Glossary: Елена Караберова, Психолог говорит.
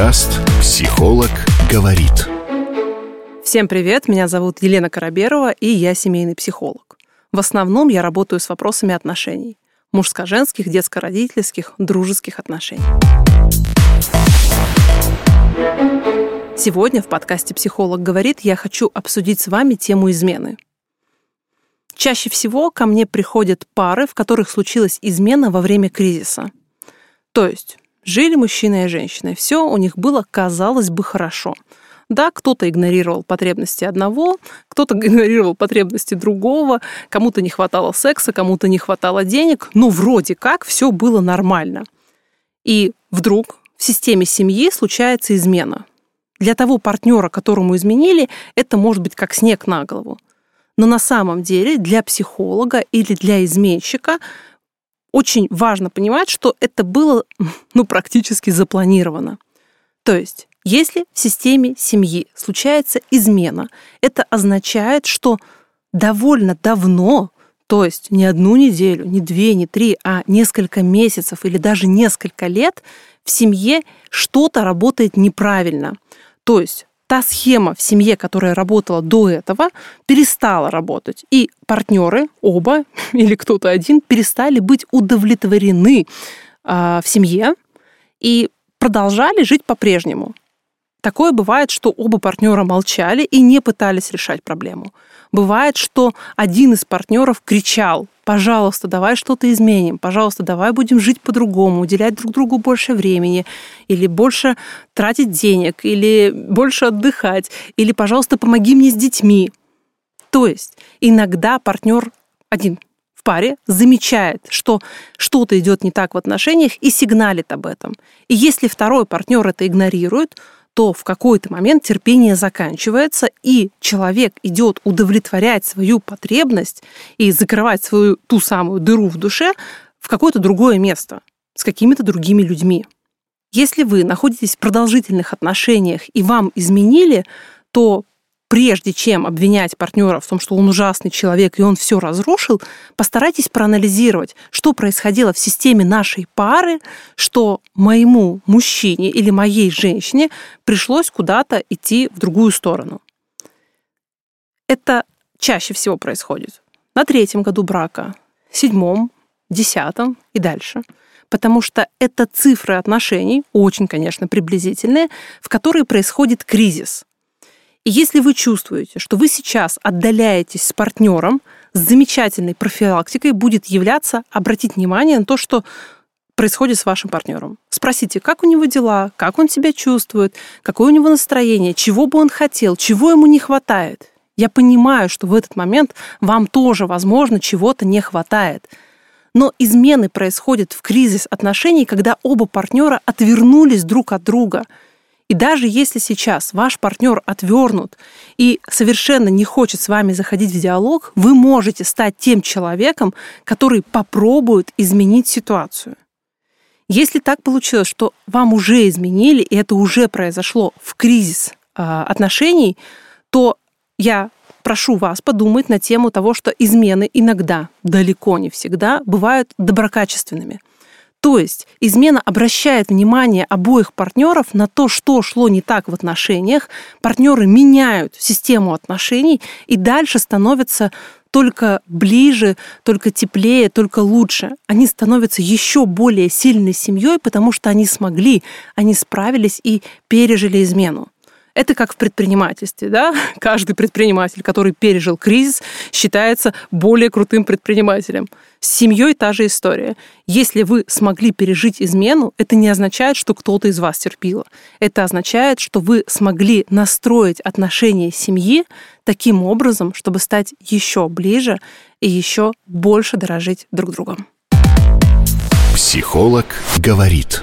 Подкаст «Психолог говорит». Всем привет, меня зовут Елена Караберова, и я семейный психолог. В основном я работаю с вопросами отношений. Мужско-женских, детско-родительских, дружеских отношений. Сегодня в подкасте «Психолог говорит» я хочу обсудить с вами тему измены. Чаще всего ко мне приходят пары, в которых случилась измена во время кризиса. То есть жили мужчина и женщина, все у них было, казалось бы, хорошо. Да, кто-то игнорировал потребности одного, кто-то игнорировал потребности другого, кому-то не хватало секса, кому-то не хватало денег, но вроде как все было нормально. И вдруг в системе семьи случается измена. Для того партнера, которому изменили, это может быть как снег на голову. Но на самом деле для психолога или для изменщика очень важно понимать, что это было практически запланировано. То есть, если в системе семьи случается измена, это означает, что довольно давно, то есть не одну неделю, не две, не три, а несколько месяцев или даже несколько лет в семье что-то работает неправильно. То есть та схема в семье, которая работала до этого, перестала работать. И партнеры, оба или кто-то один, перестали быть удовлетворены в семье и продолжали жить по-прежнему. Такое бывает, что оба партнера молчали и не пытались решать проблему. Бывает, что один из партнеров кричал: «Пожалуйста, давай что-то изменим, пожалуйста, давай будем жить по-другому, уделять друг другу больше времени, или больше тратить денег, или больше отдыхать, или, пожалуйста, помоги мне с детьми». То есть иногда партнер один в паре замечает, что что-то идет не так в отношениях и сигналит об этом. И если второй партнер это игнорирует, то в какой-то момент терпение заканчивается, и человек идет удовлетворять свою потребность и закрывать свою ту самую дыру в душе в какое-то другое место с какими-то другими людьми. Если вы находитесь в продолжительных отношениях и вам изменили, то прежде чем обвинять партнера в том, что он ужасный человек и он все разрушил, постарайтесь проанализировать, что происходило в системе нашей пары, что моему мужчине или моей женщине пришлось куда-то идти в другую сторону. Это чаще всего происходит на третьем году брака, седьмом, десятом и дальше. Потому что это цифры отношений, очень, конечно, приблизительные, в которые происходит кризис. И если вы чувствуете, что вы сейчас отдаляетесь с партнером, с замечательной профилактикой будет являться обратить внимание на то, что происходит с вашим партнером. Спросите, как у него дела, как он себя чувствует, какое у него настроение, чего бы он хотел, чего ему не хватает. Я понимаю, что в этот момент вам тоже, возможно, чего-то не хватает. Но измены происходят в кризис отношений, когда оба партнера отвернулись друг от друга. И даже если сейчас ваш партнер отвернут и совершенно не хочет с вами заходить в диалог, вы можете стать тем человеком, который попробует изменить ситуацию. Если так получилось, что вам уже изменили, и это уже произошло в кризис отношений, то я прошу вас подумать на тему того, что измены иногда, далеко не всегда, бывают доброкачественными. То есть измена обращает внимание обоих партнеров на то, что шло не так в отношениях. Партнеры меняют систему отношений и дальше становятся только ближе, только теплее, только лучше. Они становятся еще более сильной семьей, потому что они смогли, они справились и пережили измену. Это как в предпринимательстве, да? Каждый предприниматель, который пережил кризис, считается более крутым предпринимателем. С семьей та же история. Если вы смогли пережить измену, это не означает, что кто-то из вас терпила. Это означает, что вы смогли настроить отношения семьи таким образом, чтобы стать еще ближе и еще больше дорожить друг другом. Психолог говорит.